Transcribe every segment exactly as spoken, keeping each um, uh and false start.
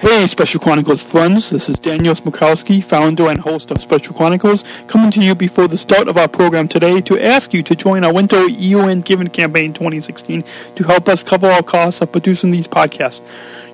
Hey Special Chronicles friends, this is Daniel Smrokowski, founder and host of Special Chronicles, coming to you before the start of our program today to ask you to join our Winter E O N Giving Campaign twenty sixteen to help us cover our costs of producing these podcasts.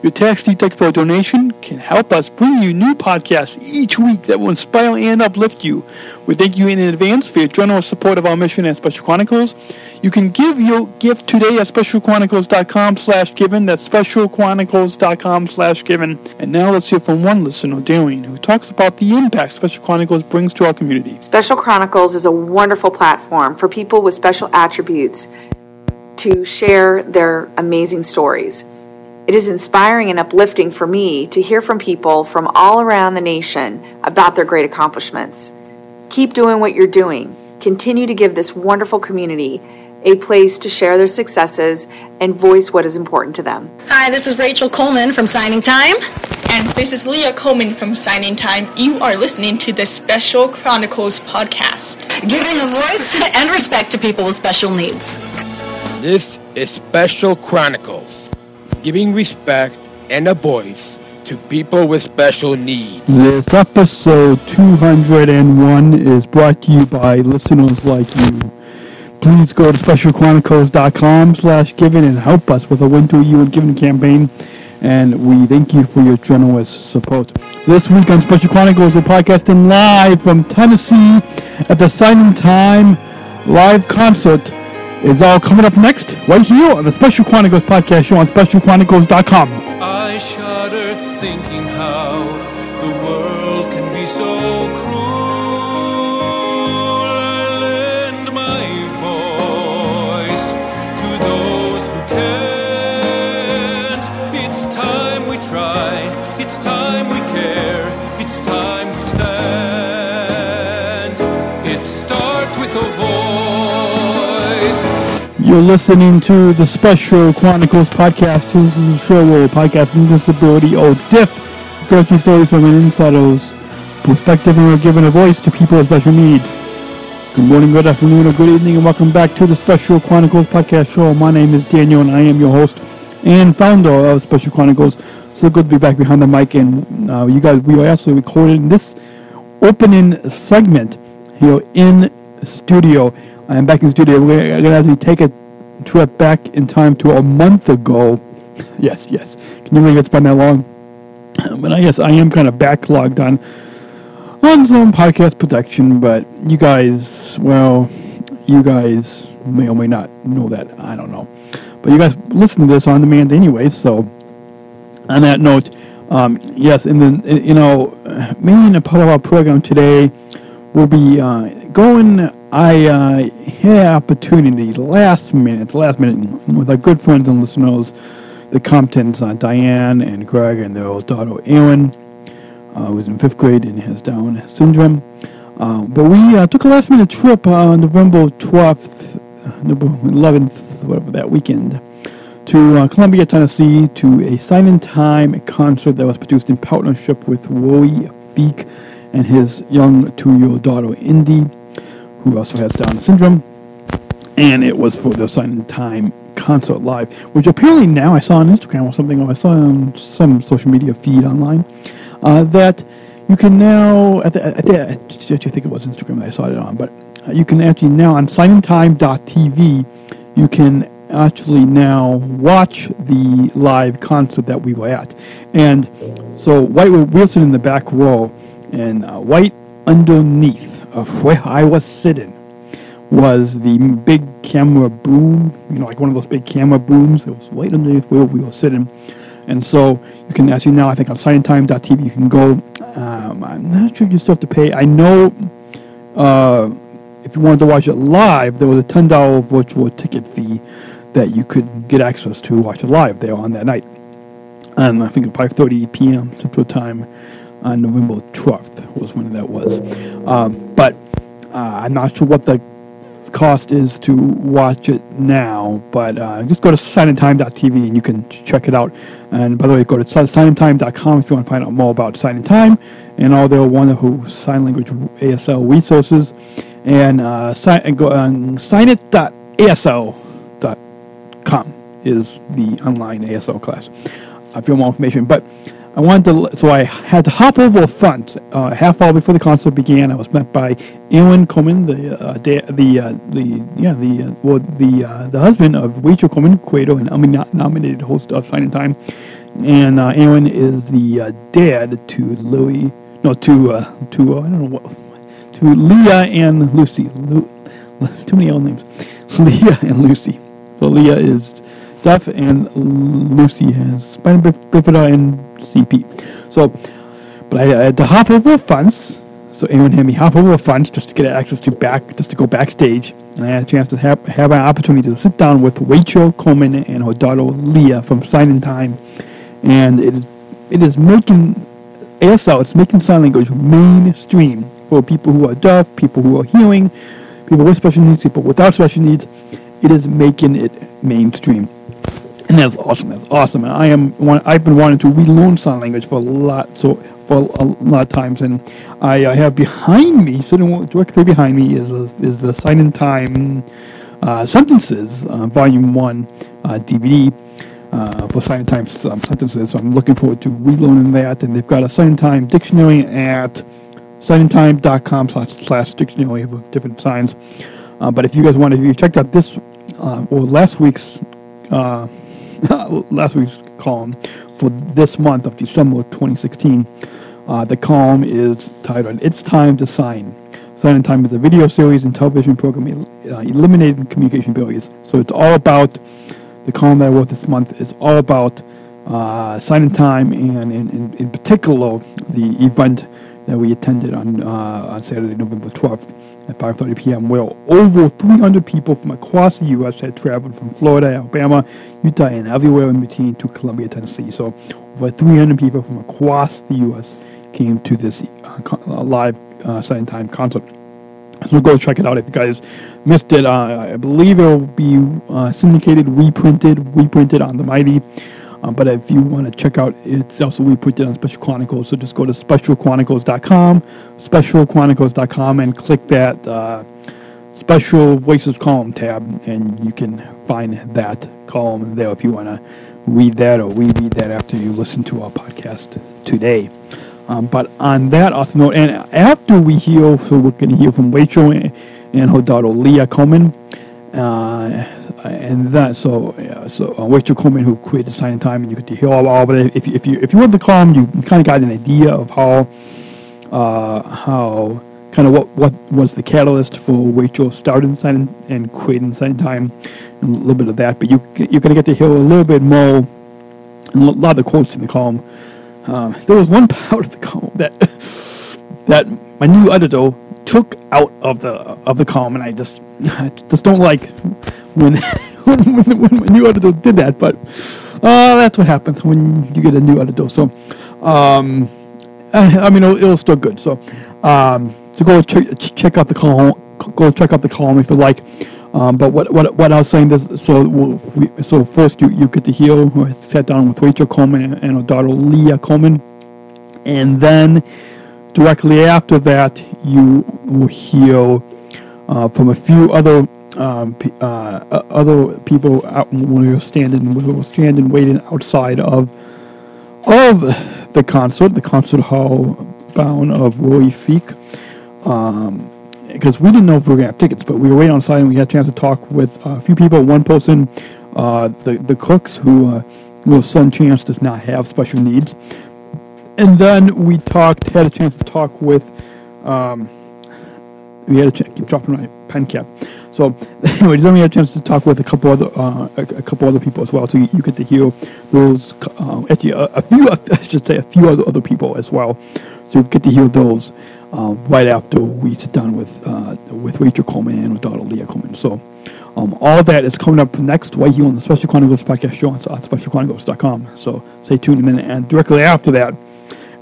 Your tax-deductible donation can help us bring you new podcasts each week that will inspire and uplift you. We thank you in advance for your generous support of our mission at Special Chronicles. You can give your gift today at special chronicles dot com slash given. That's special chronicles dot com slash given. And now let's hear from one listener, Darian, who talks about the impact Special Chronicles brings to our community. Special Chronicles is a wonderful platform for people with special attributes to share their amazing stories. It is inspiring and uplifting for me to hear from people from all around the nation about their great accomplishments. Keep doing what you're doing. Continue to give this wonderful community a place to share their successes and voice what is important to them. Hi, this is Rachel Coleman from Signing Time. And this is Leah Coleman from Signing Time. You are listening to the Special Chronicles Podcast, giving a voice and respect to people with special needs. This is Special Chronicles, giving respect and a voice to people with special needs. This episode two hundred one is brought to you by listeners like you. Please go to special chronicles dot com slash giving and help us with a Winter You and Giving campaign. And we thank you for your generous support. This week on Special Chronicles, we're podcasting live from Tennessee at the Signing Time live concert. It's all coming up next right here on the Special Chronicles podcast show on special chronicles dot com. I shudder thinking how the world can be so cruel. It's time we care, it's time we stand. It starts with a voice. You're listening to the Special Chronicles podcast. This is a show where a podcast on disability or D I F thirty stories from an insider's perspective, and we're giving a voice to people with special needs. Good morning, good afternoon, or good evening, and welcome back to the Special Chronicles podcast show. My name is Daniel, and I am your host and founder of Special Chronicles. So good to be back behind the mic, and uh, you guys, we are actually recording this opening segment here in studio. I am back in studio. We're going to have to take a trip back in time to a month ago. Yes, yes. Can you believe it's been that long? But I guess I am kind of backlogged on, on some podcast production, but you guys, well, you guys may or may not know that. I don't know. But you guys listen to this on demand anyway, so... On that note, um, yes, and then, you know, mainly a part of our program today will be uh, going, I uh, had an opportunity last minute, last minute, with our good friends and listeners, the Comptons, uh, Diane and Greg and their daughter Aaron, uh, who's in fifth grade and has Down syndrome. Uh, but we uh, took a last minute trip on uh, November twelfth, November eleventh, whatever that weekend, to uh, Columbia, Tennessee, to a Signing Time concert that was produced in partnership with Rory Feek and his young two-year-old daughter, Indy, who also has Down syndrome. And it was for the Signing Time concert live, which apparently now I saw on Instagram or something, or I saw on some social media feed online, uh, that you can now, I, th- I, th- I think it was Instagram that I saw it on, but you can actually now on signing time dot t v, you can actually now watch the live concert that we were at. And so White was sitting in the back row, and uh, White underneath of where I was sitting was the big camera boom, you know, like one of those big camera booms. It was right underneath where we were sitting. And so you can actually now, I think on signing time dot t v, you can go, um, I'm not sure if you still have to pay. I know uh, if you wanted to watch it live, there was a ten dollars virtual ticket fee that you could get access to watch it live there on that night. And I think at five thirty p.m. Central Time on November twelfth was when that was. Um, but uh, I'm not sure what the cost is to watch it now, but uh, just go to signing time dot t v and you can check it out. And by the way, go to signing time dot com if you want to find out more about Signing Time and all their wonderful sign language A S L resources. And uh, sign and go on sign it dot a s l dot com is the online A S L class. I feel more information, but I wanted to, so I had to hop over a front. Uh, half hour before the concert began, I was met by Aaron Coleman, the uh, da- the uh, the yeah the uh, well, the uh, the husband of Rachel Coleman, Cueto, and Emmy nominated host of Signing Time. And uh, Aaron is the uh, dad to Louie, no to uh, to uh, I don't know what to Leah and Lucy. Lu- too many old names. Leah and Lucy. So Leah is deaf and Lucy has spina bifida and C P. So, but I, I had to hop over a fence. So Aaron had me hop over a fence just to get access to back, just to go backstage. And I had a chance to have, have an opportunity to sit down with Rachel Coleman and her daughter Leah from Signing Time. And it is, it is making A S L, it's making sign language mainstream for people who are deaf, people who are hearing, people with special needs, people without special needs. It is making it mainstream. And that's awesome. That's awesome. And I am. I've been wanting to relearn sign language for a lot. So for a lot of times, and I, I have behind me, sitting directly behind me, is a, is the Signing Time uh, sentences, uh, volume one uh, D V D uh, for Signing Time um, sentences. So I'm looking forward to relearning that. And they've got a Signing Time dictionary at signingtime.com slash slash dictionary of different signs. Uh, but if you guys want, if you checked out this uh, or last week's. Uh, last week's column for this month of December twenty sixteen. Uh, the column is titled, It's Time to Sign. Signing Time is a video series and television program el- uh, eliminating communication barriers. So it's all about, the column that I wrote this month is all about uh, Signing Time and in particular the event that we attended on, uh, on Saturday, November twelfth at five thirty p.m. where over three hundred people from across the U S had traveled from Florida, Alabama, Utah, and everywhere in between to Columbia, Tennessee. So over three hundred people from across the U S came to this uh, con- uh, live uh, Signing Time concert. So go check it out if you guys missed it. Uh, I believe it will be uh, syndicated, reprinted, reprinted on the Mighty. Um, but if you want to check out, it's also we put it on Special Chronicles. So just go to special chronicles dot com, special chronicles dot com, and click that uh, Special Voices column tab, and you can find that column there if you want to read that or reread that after you listen to our podcast today. Um, but on that awesome note, and after we hear, so we're going to hear from Rachel and, and her daughter Leah Coleman. Uh, And that, so, yeah, so uh, Rachel Coleman, who created Signing Time, and you get to hear all of it. If you, if you, if you read the column, you kind of got an idea of how, uh, how kind of what, what was the catalyst for Rachel starting Signing and creating Signing Time, and a little bit of that. But you, you're going to get to hear a little bit more, and a lot of the quotes in the column. Um, there was one part of the column that that my new editor took out of the of the column, and I just, I just don't like. When, when when my new editor did that, but uh, that's what happens when you get a new editor. So, um, I, I mean, it was still good. So, um, so go ch- check out the column. Go check out the column if you like. Um, but what what what I was saying this. So we, so first you, you get to hear. I sat down with Rachel Coleman and her daughter Leah Coleman, and then directly after that you will hear uh, from a few other. Um, uh, other people out when we were standing, we were standing waiting outside of of the concert, the concert hall bound of Rory Feek, um, because we didn't know if we were gonna have tickets, but we were waiting outside and we had a chance to talk with uh, a few people. One person, uh, the the Cooks, who uh, well, son Chance does not have special needs, and then we talked, had a chance to talk with. Um, we had a chance. Keep dropping my pen cap. So, anyway, then we had a chance to talk with a couple other uh, a, a couple other people as well. So you, you get to hear those uh, actually a, a few I should say a few other, other people as well. So you get to hear those uh, right after we sit down with uh, with Rachel Coleman and her daughter Leah Coleman. So um, all that is coming up next right here on the Special Chronicles podcast show on special chronicles dot com. So stay tuned, and then and directly after that,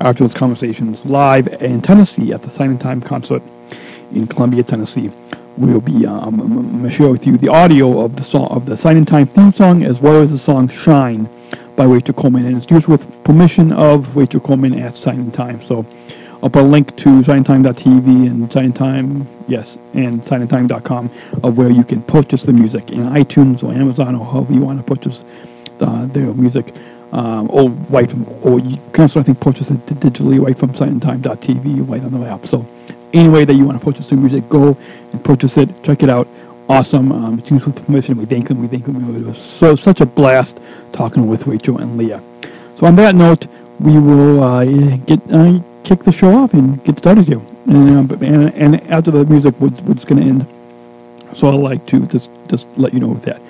after those conversations live in Tennessee at the Signing Time concert in Columbia, Tennessee. We'll be um, I'm gonna share with you the audio of the song of the Signing Time theme song, as well as the song "Shine" by Rachel Coleman, and it's used with permission of Rachel Coleman at Signing Time. So, I'll put a link to signing time dot t v and Signing Time, yes, and signing time dot com of where you can purchase the music in iTunes or Amazon or however you want to purchase the, their music. um, or wait from, or you can also, I think, purchase it digitally away from signing time dot t v or wait on the app. So any way that you want to purchase new music, go and purchase it, check it out. Awesome. Um, it's used with permission. We thank them. We thank them. It was so, such a blast talking with Rachel and Leah. So on that note, we will uh, get uh, kick the show off and get started here. And, uh, and, and after the music, we're, we're just going to end. So I'd like to just, just let you know that.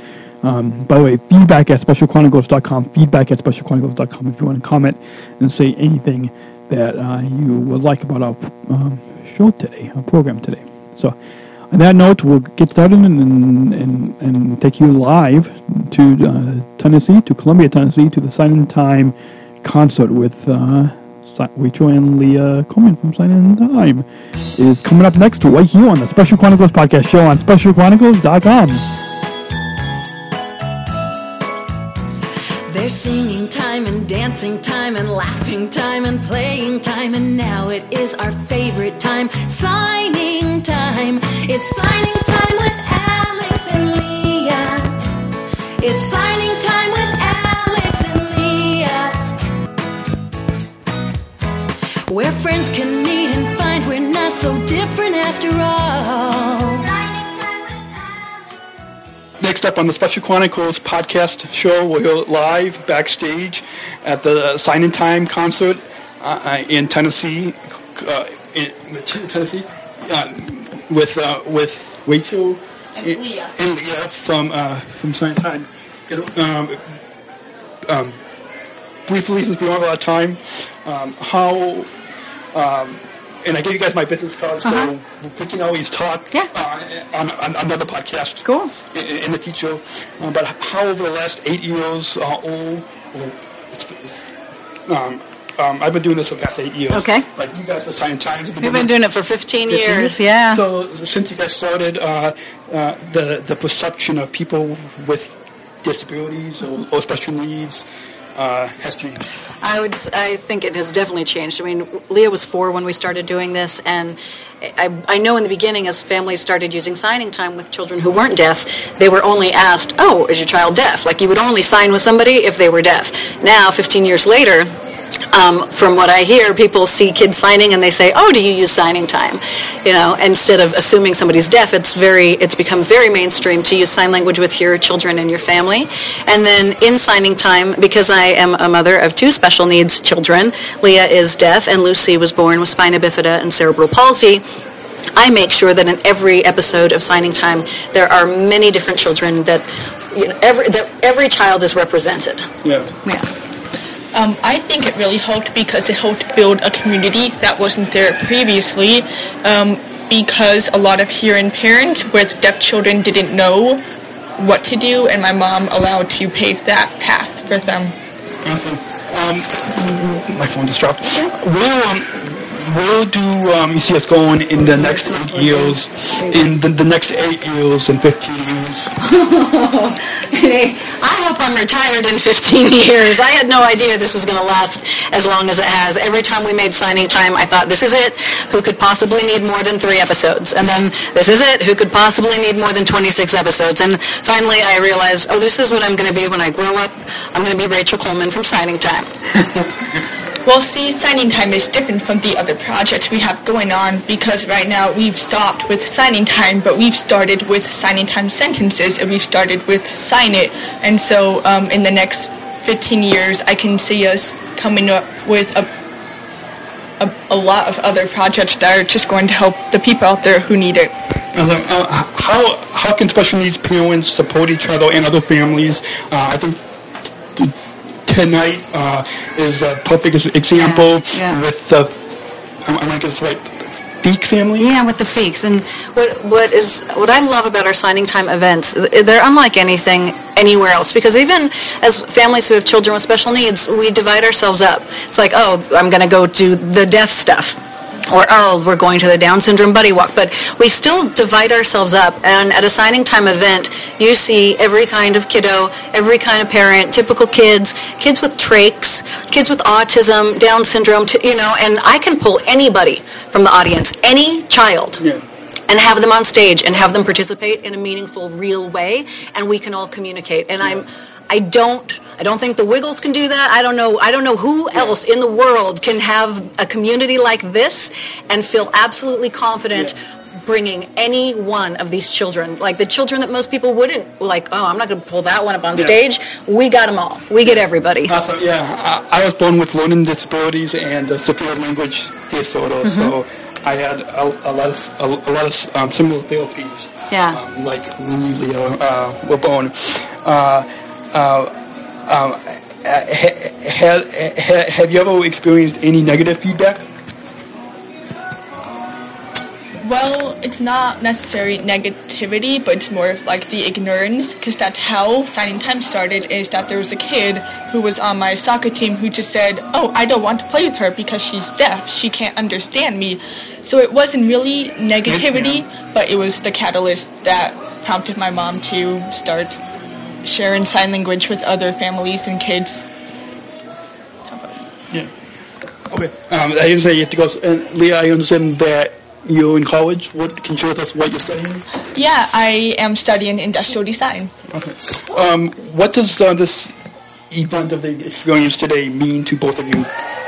Um, by the way, feedback at special chronicles dot com, feedback at special chronicles dot com if you want to comment and say anything that uh, you would like about our um, show today, our program today. So on that note, we'll get started and and, and take you live to uh, Tennessee, to Columbia, Tennessee, to the Signing Time concert with uh, Rachel and Leah Coleman from Signing Time. Is coming up next right here on the Special Chronicles Podcast Show on special chronicles dot com. There's singing time and dancing time and laughing time and playing time, and now it is our favorite time, signing time. It's signing time with Alex and Leah. It's signing time with Alex and Leah. Where friends can meet and find we're not so different after all. Next up on the Special Chronicles podcast show, we're live backstage at the Signing Time concert uh, in Tennessee, uh, in Tennessee, uh, with uh, with Rachel and Leah, and Leah from uh, from Signing Time. Um, um, briefly, since we don't have a lot of time, um, how? Um, And I gave you guys my business card, so uh-huh. we can always talk yeah. uh, on, on another podcast cool. in, in the future. Um, but how over the last eight years, uh, oh, oh, it's, it's, um, um, I've been doing this for the past eight years. Okay. But you guys for Signing Time. We've been doing it for fifteen years, yeah. So since you guys started, uh, uh, the, the perception of people with disabilities or, or special needs, Uh, has changed. I would. I think it has definitely changed. I mean, Leah was four when we started doing this, and I, I know in the beginning, as families started using Signing Time with children who weren't deaf, they were only asked, "Oh, is your child deaf?" Like you would only sign with somebody if they were deaf. Now, fifteen years later. Um, from what I hear, people see kids signing and they say, "Oh, do you use Signing Time?" You know, instead of assuming somebody's deaf, it's very, it's become very mainstream to use sign language with your children and your family. And then in Signing Time, because I am a mother of two special needs children, Leah is deaf and Lucy was born with spina bifida and cerebral palsy. I make sure that in every episode of Signing Time, there are many different children that, you know, every that every child is represented. Yeah. Yeah. Um, I think it really helped because it helped build a community that wasn't there previously, um, because a lot of hearing parents with deaf children didn't know what to do, and my mom allowed to pave that path for them. Awesome. Um, my phone just dropped. Okay. Where, um, where do um, you see us going in the next eight years, in the, the next eight years and fifteen years? I hope I'm retired in fifteen years. I had no idea this was going to last as long as it has. Every time we made Signing Time, I thought, this is it. Who could possibly need more than three episodes? And then, this is it. Who could possibly need more than twenty-six episodes? And finally, I realized, oh, this is what I'm going to be when I grow up. I'm going to be Rachel Coleman from Signing Time. Well, see, Signing Time is different from the other projects we have going on because right now we've stopped with Signing Time, but we've started with Signing Time sentences, and we've started with Sign It. And so um, in the next fifteen years, I can see us coming up with a, a, a lot of other projects that are just going to help the people out there who need it. Uh, how, how can special needs parents support each other and other families? Uh, I think... Th- Tonight uh, is a perfect example yeah, yeah. with the, I'm going to get this right, Feek family. Yeah, with the Feeks. And what what is what I love about our Signing Time events, they're unlike anything anywhere else, because even as families who have children with special needs, we divide ourselves up. It's like, oh, I'm going to go do the deaf stuff. Or, oh, we're going to the Down Syndrome Buddy Walk. But we still divide ourselves up. And at a Signing Time event, you see every kind of kiddo, every kind of parent, typical kids, kids with trachs, kids with autism, Down syndrome, to, you know. And I can pull anybody from the audience, any child, yeah. and have them on stage and have them participate in a meaningful, real way. And we can all communicate. And yeah. I'm... I don't I don't think the Wiggles can do that. I don't know I don't know who else in the world can have a community like this and feel absolutely confident yeah. bringing any one of these children, like the children that most people wouldn't, like, oh, I'm not going to pull that one up on yeah. stage. We got them all. We get everybody. Awesome. Yeah, I, I was born with learning disabilities and a severe language disorder, mm-hmm. so I had a, a lot of a, a lot of um, similar therapies. Yeah, um, like really uh, were born. Uh, uh, Um, have, have, have you ever experienced any negative feedback? Well, it's not necessarily negativity, but it's more of like the ignorance, because that's how Signing Time started, is that there was a kid who was on my soccer team who just said, oh, I don't want to play with her because she's deaf. She can't understand me. So it wasn't really negativity, yeah. but it was the catalyst that prompted my mom to start sharing sign language with other families and kids. How about you? Yeah. Okay. Um, I didn't say you have to go. And Leah, I understand that you're in college. What can you share with us what you're studying? Yeah, I am studying industrial design. Okay. Um, what does uh, this event of the experience today mean to both of you?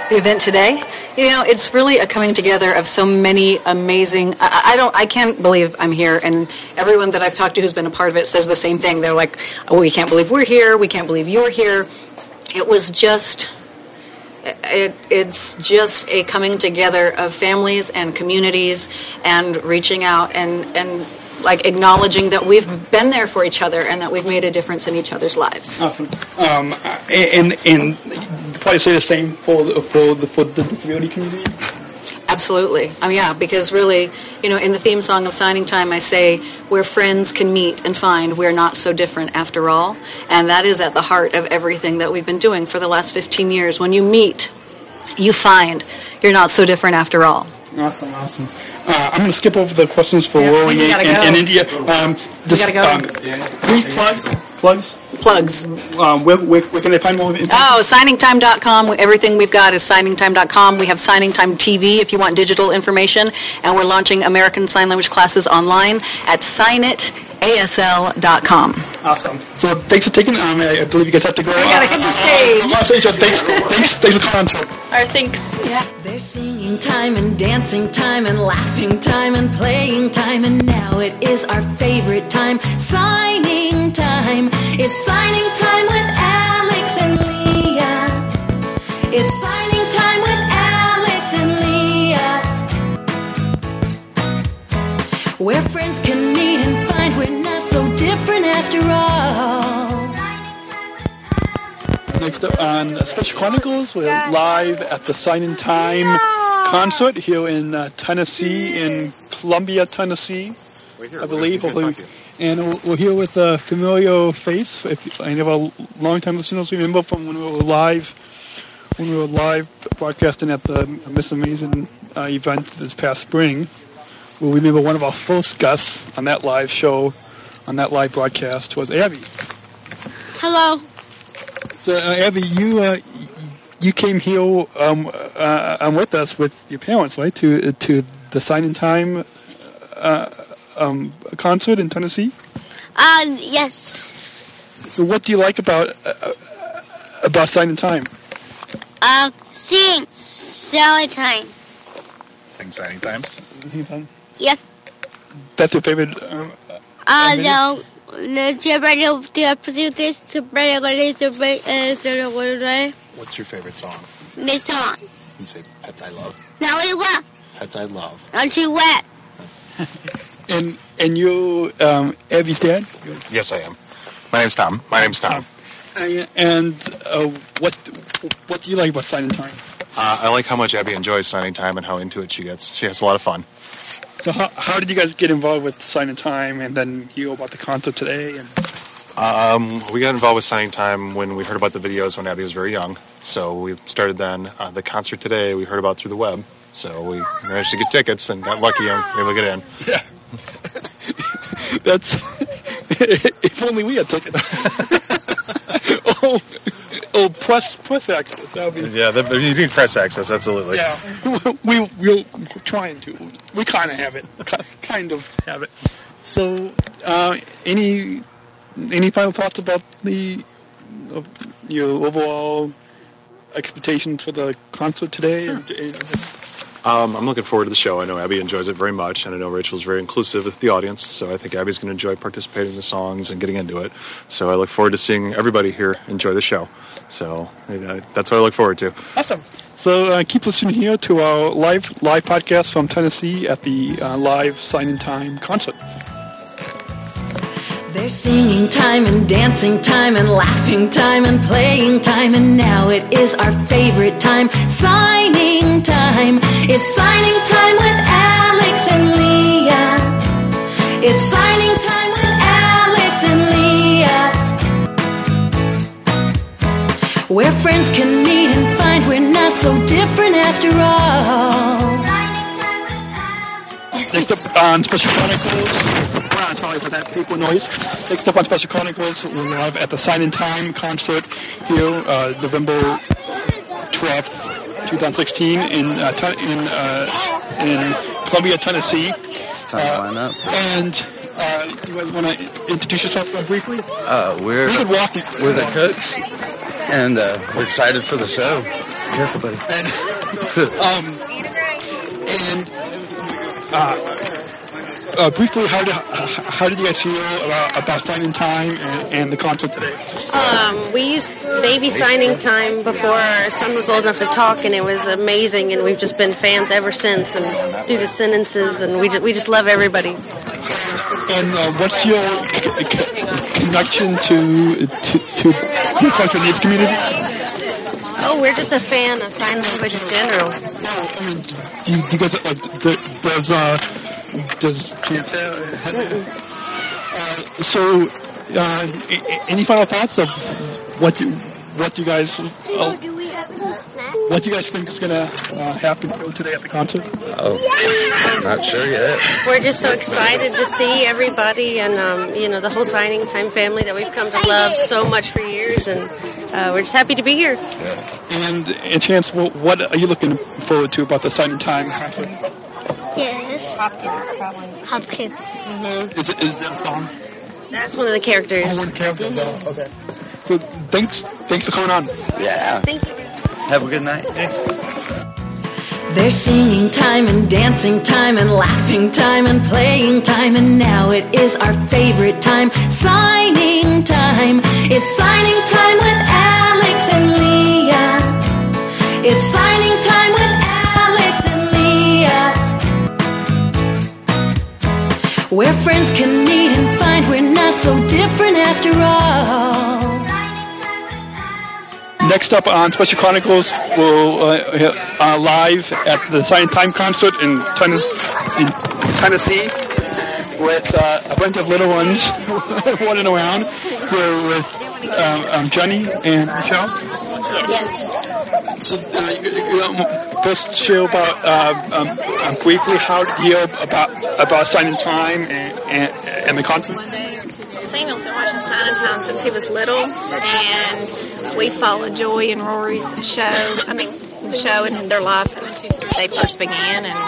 The event today, you know, it's really a coming together of so many amazing. I, I don't, I can't believe I'm here, and everyone that I've talked to who's been a part of it says the same thing. They're like, oh, "We can't believe we're here. We can't believe you're here." It was just, it, it's just a coming together of families and communities, and reaching out and and like acknowledging that we've been there for each other and that we've made a difference in each other's lives. Awesome. Um, and and. Probably say the same for the, for the for the disability community. Absolutely, um, yeah. Because really, you know, in the theme song of Signing Time, I say where friends can meet and find we're not so different after all, and that is at the heart of everything that we've been doing for the last fifteen years. When you meet, you find you're not so different after all. Awesome, awesome. Uh, I'm going to skip over the questions for yeah, Rory and, and, and India. Um, just, you gotta go. Um, please plugs. Plugs? Plugs. Um, where, where, where can they find more information? Oh, signing time dot com. Everything we've got is signing time dot com. We have Signing Time T V if you want digital information. And we're launching American Sign Language classes online at sign it A S L dot com. Awesome. So thanks for taking it. Um, I believe you guys have to go. We got to hit the stage. Uh, uh, uh, stage so thanks, thanks, thanks for coming. All right, thanks. Yeah. There's singing time and dancing time and laughing time and playing time. And now it is our favorite time, Signing Time. It's Signing Time with Alex and Leah. It's Signing Time with Alex and Leah. Where friends can meet and find we're not so different after all. Next up on Special Chronicles, we're live at the Signing Time concert here in uh, Tennessee, in Columbia, Tennessee. Here, I believe, hopefully, and we're here with a familiar face. If any of our long-time listeners remember from when we were live, when we were live broadcasting at the Miss Amazing uh, event this past spring, we'll remember one of our first guests on that live show, on that live broadcast, was Abby. Hello. So, uh, Abby, you uh, you came here um, uh, with us with your parents, right, to to the Signing Time. Uh, Um, a concert in Tennessee? Um, yes. So what do you like about uh, about Signing Time? Uh, sing Signing Time. Sing Signing Time? Signing Time? Yep. That's your favorite? Um, uh, no. What's your favorite song? This song. You say, Pets I Love. Now we love. Pets I Love. Aren't you wet? And and you, um, Abby's dad? Yes, I am. My name's Tom. My name's Tom. Uh, and uh, what what do you like about Signing Time? Uh, I like how much Abby enjoys Signing Time and how into it she gets. She has a lot of fun. So how how did you guys get involved with Signing Time, and then you about the concert today? And um, we got involved with Signing Time when we heard about the videos when Abby was very young. So we started then. Uh, the concert today we heard about through the web. So we managed to get tickets and got lucky and were able to get in. Yeah. That's if only we had tickets. oh, oh, press press access. That would be yeah, that, you need press access, absolutely. Yeah, we we're trying to. We kind of have it, kind of have it. So, uh, any any final thoughts about the of your overall expectations for the concert today? Sure. Um, I'm looking forward to the show. I know Abby enjoys it very much, and I know Rachel's very inclusive with the audience, so I think Abby's going to enjoy participating in the songs and getting into it. So I look forward to seeing everybody here enjoy the show. So uh, that's what I look forward to. Awesome. So uh, keep listening here to our live live podcast from Tennessee at the uh, live Signing Time concert. There's singing time and dancing time and laughing time and playing time, and now it is our favorite time, signing time. It's signing time with Alex and Leah. It's signing time with Alex and Leah. Where friends can meet and find we're not so different after all. Signing time with Alex. Next up on Special Chronicles. Sorry for that paper noise. Next up on Special Chronicles, we'll have at the Signing Time concert here, uh, November twelfth, twenty sixteen, in uh, ten- in, uh, in Columbia, Tennessee. It's time uh, to line up. And uh, you guys want to introduce yourself briefly? Uh, we're we the, we're the Cooks, and uh, we're excited for the show. Careful, buddy. And, um, and uh, Uh, briefly, how did, uh, how did you guys feel about, about Signing Time and, and the concert today? Um, we used Baby Signing Time before our son was old enough to talk, and it was amazing, and we've just been fans ever since, and through the sentences, and we just, we just love everybody. And uh, what's your c- c- connection to, to, to the special needs community? Oh, we're just a fan of sign language in general. No, I mean, do you, do you guys, uh, the, there's, uh, Does Chance uh, so? Uh, any final thoughts of what you what you guys uh, what you guys think is gonna uh, happen today at the concert? Oh, not sure yet. We're just so excited to see everybody, and um, you know, the whole Signing Time family that we've come to love so much for years, and uh, we're just happy to be here. Yeah. And, and Chance, what are you looking forward to about the Signing Time concert? Yes. Hopkins, probably. Hopkins. Mm-hmm. Is, is that a song? That's one of the characters. Oh, one character. Mm-hmm. Okay. So thanks, thanks for coming on. Yeah. Thank you. Have a good night. Thanks. There's singing time and dancing time and laughing time and playing time, and now it is our favorite time, signing time. It's signing time with Alex and Leah. It's signing time with where friends can meet and find we're not so different after all. Next up on Special Chronicles, we'll uh, uh, live at the Signing Time concert in, Tennis- in Tennessee with uh, a bunch of little ones running around. We're with um, um, Jenny and Michelle. Yes. So, uh, you, you, um, First, show about um, um, um, briefly how to hear about about Signing Time and and, and the concert. Samuel's been watching Signing Time since he was little, and we followed Joey and Rory's show. I mean, show and their lives since they first began, and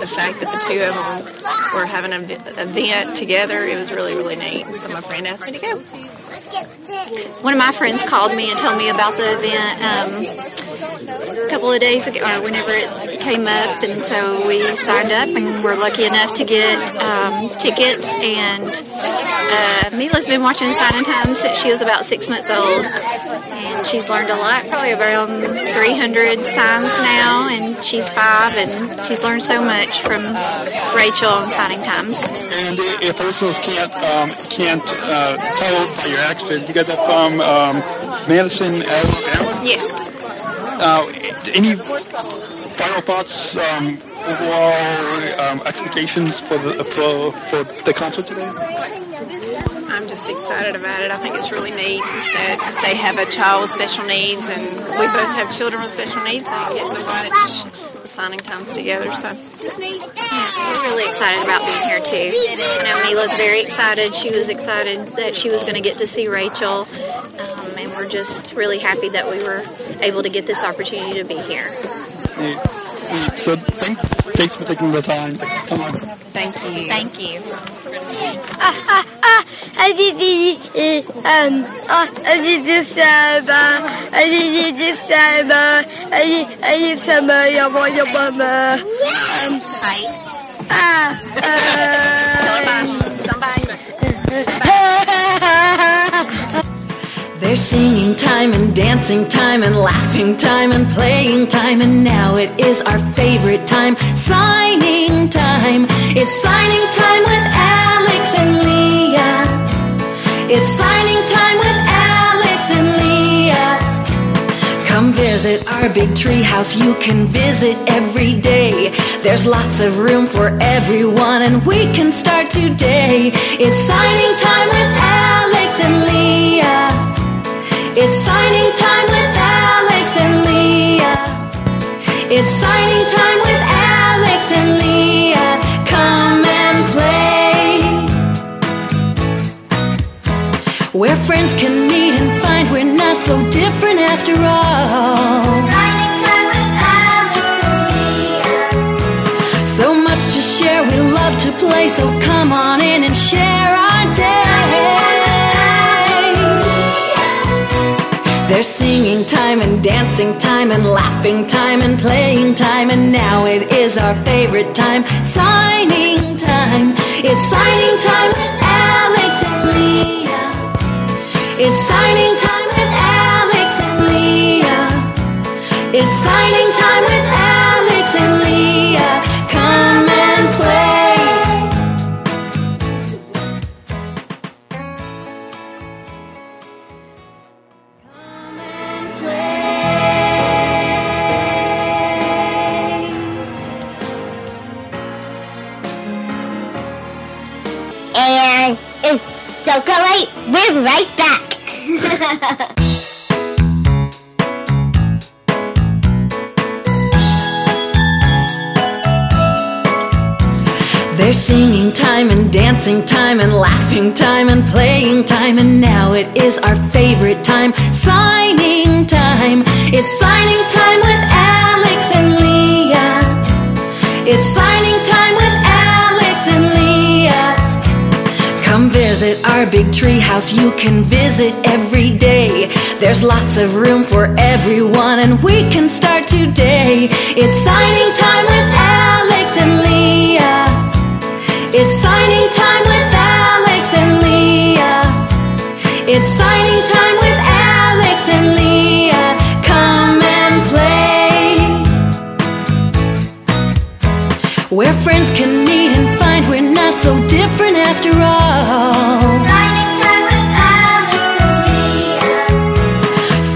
the fact that the two of them were having an event together, it was really really neat. And so my friend asked me to go. One of my friends called me and told me about the event. Um, A couple of days ago, or whenever it came up, and so we signed up, and we're lucky enough to get um, tickets. And uh, Mila's been watching Signing Time since she was about six months old, and she's learned a lot. Probably around three hundred signs now, and she's five, and she's learned so much from Rachel on Signing Times. And if listeners can't um, can't uh, tell by your accent, you got that from um, Madison Allen? Yes. Uh, any final thoughts, um, overall um, expectations for the for, for the concert today? I'm just excited about it. I think it's really neat that they have a child with special needs, and we both have children with special needs, and get to watch the Signing Times together. So it's neat. Yeah, we're really excited about being here too. I know Mila's very excited. She was excited that she was going to get to see Rachel. Um, And we're just really happy that we were able to get this opportunity to be here. So thank, thanks for taking the time. Come on. Thank you. Thank you. Ah, ah, ah. I did it, um, I did this, um, I did this, um, I did, I did some, uh, your mom, your mom, uh, um, ah, uh, There's singing time and dancing time and laughing time and playing time, and now it is our favorite time, signing time. It's signing time with Alex and Leah. It's signing time with Alex and Leah. Come visit our big tree house, you can visit every day. There's lots of room for everyone and we can start today. It's signing time with Alex and Leah. It's signing time with Alex and Leah. It's signing time with Alex and Leah. Come and play, where friends can meet and find we're not so different after all. Signing time with Alex and Leah. So much to share, we love to play, so come on in and share our day. There's singing time and dancing time and laughing time and playing time, and now it is our favorite time, signing time. It's signing time with Alex and Leah. It's signing time with Alex and Leah. It's signing time with Alex and Leah. Come and play. So go right, we're right back. There's singing time and dancing time and laughing time and playing time, and now it is our favorite time, signing time. It's signing time with Alex and Leah. It's signing time with Alex and Leah. Come visit our big tree house, you can visit every day. There's lots of room for everyone and we can start today. It's signing time with Alex and Leah. It's signing time with Alex and Leah. It's signing time with Alex and Leah. Come and play, where friends can meet and find we're not so different after all. Signing time with Alex and Leah.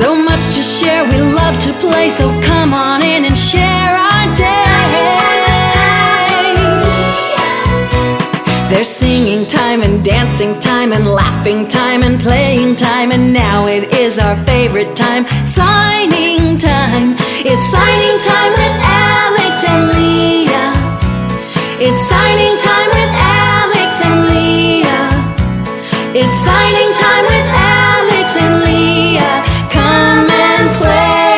So much to share, we love to play, so come on in and share our day. There's singing time and dancing time and laughing time and playing time, and now it is our favorite time, signing time. It's signing time with Alex and Leah. It's signing time with Alex and Leah. It's signing time with Alex and Leah. Come and play.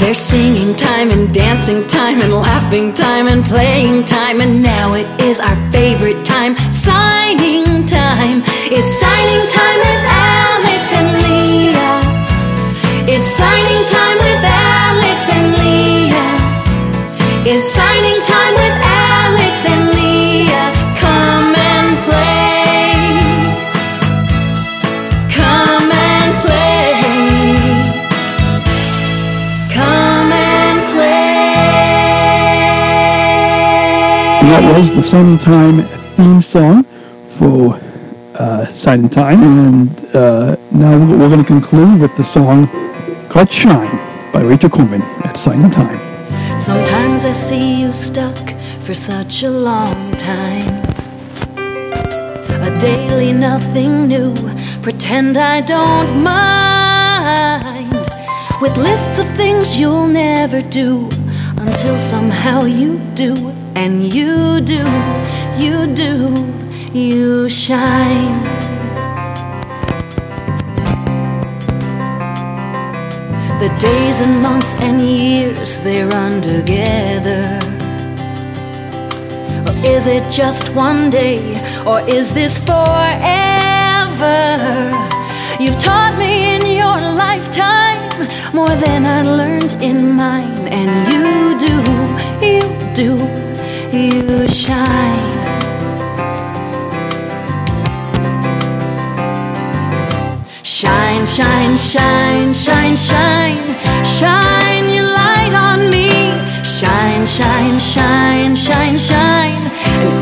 There's singing time and dancing time and laughing time and playing time, and now it is our favorite time, signing time. It's signing time with Alex and Leah. It's signing time with Alex and Leah. It's signing time with Alex and Leah. Come and play. Come and play. Come and play. And that was the Signing Time theme song for uh, Signing Time. And uh, now we're going to conclude with the song called Shine by Rachel Coleman at Signing Time. Sometimes I see you stuck for such a long time. A daily nothing new, pretend I don't mind. With lists of things you'll never do, until somehow you do, and you do, you do, you shine. The days and months and years, they run together. Or is it just one day, or is this forever? You've taught me in your lifetime more than I learned in mine, and you do, you do, you shine. Shine, shine, shine, shine, shine, shine your light on me. Shine, shine, shine, shine, shine,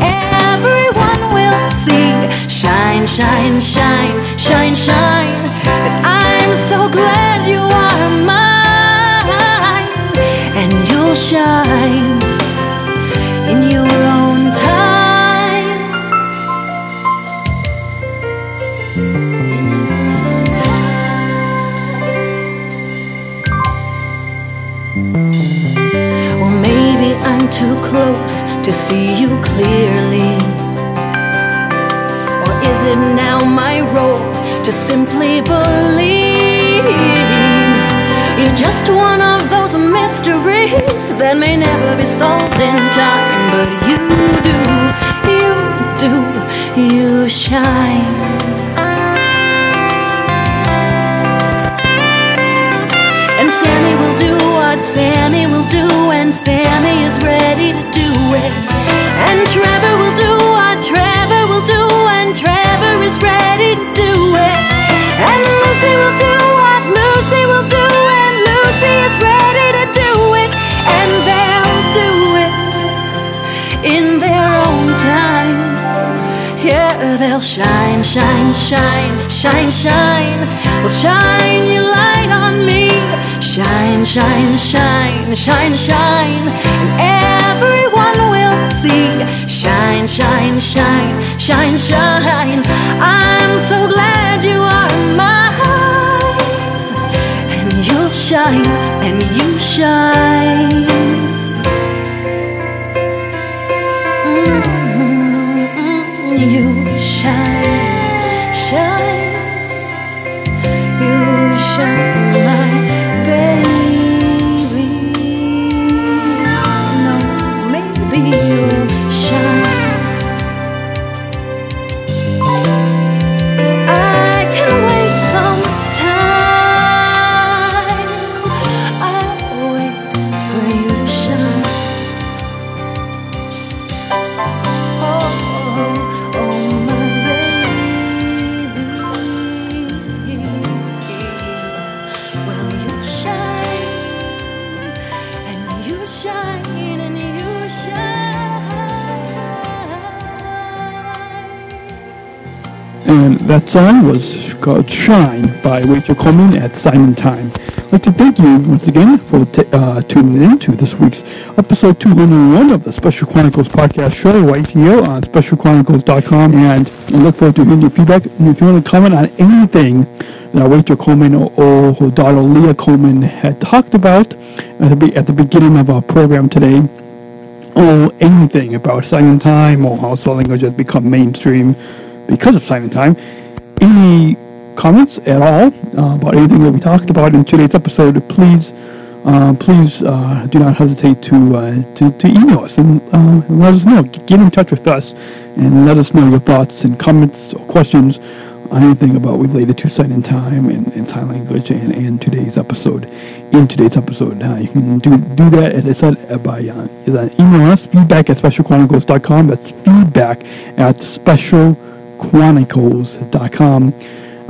and everyone will see. Shine, shine, shine, shine, shine, and I'm so glad you are mine. And you'll shine in your own time. I'm too close to see you clearly, or is it now my role to simply believe you're just one of those mysteries that may never be solved in time? But you do, you do, you shine. And Sammy will do what Sammy will do, and Sammy is ready to do it. And Trevor will do what Trevor will do, and Trevor is ready to do it. And Lucy will do what Lucy will do, and Lucy is ready to do it. And they'll do it in their own time. Yeah, they'll shine, shine, shine, shine, shine. Well, shine your light on me. Shine, shine, shine, shine, shine, and everyone will see. Shine, shine, shine, shine, shine. I'm so glad you are mine. And you'll shine, and you shine. You shine, shine, you shine, my baby. No, maybe you shine. I can wait some time. I'll wait for you to shine. Oh, oh. And that song was called Shine by Rachel Coleman at Signing Time. I'd like to thank you once again for t- uh, tuning in to this week's episode two oh one of the Special Chronicles podcast show right here on special chronicles dot com. And I look forward to hearing your feedback. And if you want to comment on anything that Rachel Coleman or, or her daughter Leah Coleman had talked about at the, be- at the beginning of our program today, or anything about Signing Time or how sign language has become mainstream because of Signing Time, any comments at all uh, about anything that we talked about in today's episode, please, uh, please uh, do not hesitate to uh, to, to email us and uh, let us know. Get in touch with us and let us know your thoughts and comments or questions on anything about related to Signing Time and, and sign language and, and today's episode. In today's episode, uh, you can do do that, as I said, by uh, email us feedback at special chronicles dot com. That's feedback at special chronicles dot com.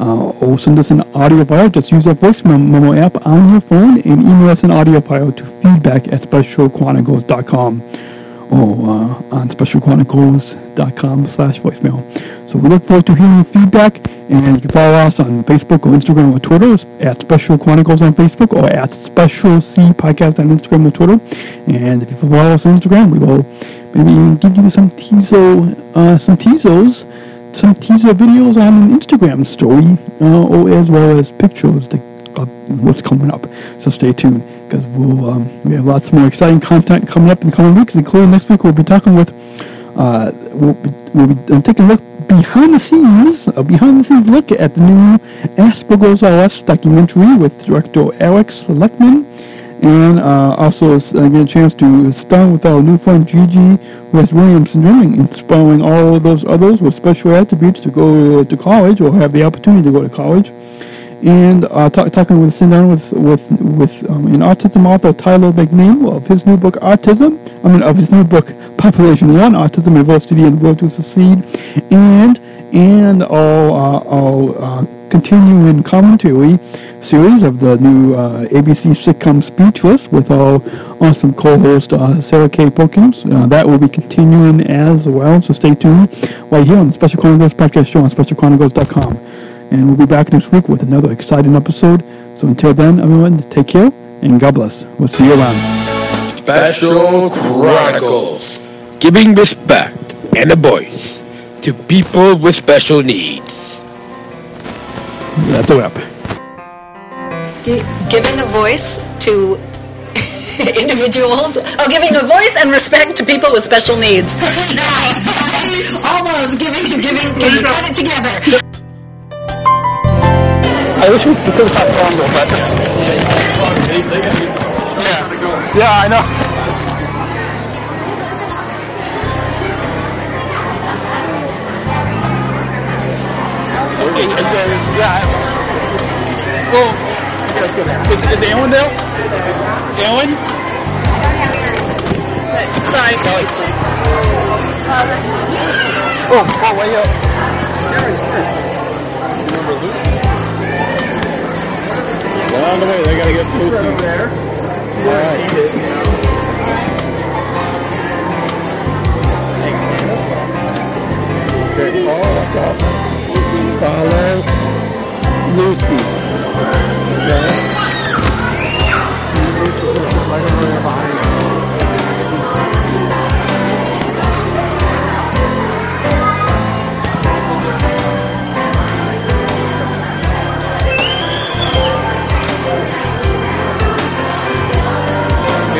Uh, or send us an audio file. Just use that voice memo app on your phone and email us an audio file to feedback at special chronicles dot com or uh, on special chronicles dot com slash voicemail. So we look forward to hearing your feedback, and you can follow us on Facebook or Instagram or Twitter at Special Chronicles on Facebook or at Special C Podcast on Instagram or Twitter. And if you follow us on Instagram, we will maybe give you some teaser, uh, some teasers. Some teaser videos on an Instagram story, uh, or as well as pictures to uh, what's coming up. So stay tuned, because we'll um, we have lots more exciting content coming up in the coming weeks, including next week we'll be talking with uh, we'll be, we'll be uh, taking a look behind the scenes, a behind the scenes look at the new Asperger's R S documentary with director Alex Leckman. And uh, also uh, get a chance to start with our new friend Gigi Williamson, inspiring all of those others with special attributes to go to college or have the opportunity to go to college. And uh, talk, talking with sit down with with with um, an autism author, Tyler McNamee, of his new book Autism. I mean, of his new book Population One: Autism, Adversity, and the Will to Succeed. And and all uh, our uh, continuing commentary series of the new uh, A B C sitcom Speechless with our awesome co-host uh, Sarah K. Perkins. Uh, that will be continuing as well, so stay tuned right here on the Special Chronicles Podcast Show on special chronicles dot com. And we'll be back next week with another exciting episode. So until then, everyone, take care and God bless. We'll see you around. Special Chronicles, giving respect and a voice to people with special needs. That's a wrap. Giving a voice to individuals. Oh, giving a voice and respect to people with special needs. Nice. Almost giving, giving, giving, got it together. I wish we could have talked longer, but yeah, yeah, I know. Yeah. Well. Is, is Aaron there? Aaron? Sorry. Oh, oh, way up. Remember Lucy? They're on the way. They gotta get Lucy. Over there. Right. Is, you know. Okay, follow, follow Lucy. Okay. Daniel, you're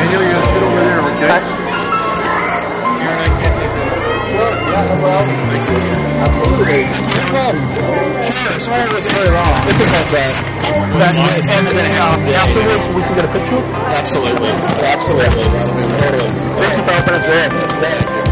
going to sit over there, okay? Aaron, I can't take that. Absolutely. Sure, sorry I was very wrong. This is not bad. That's what it's ended in half. Afterwards, we can get a picture? Absolutely. Absolutely. Thank you for helping us there.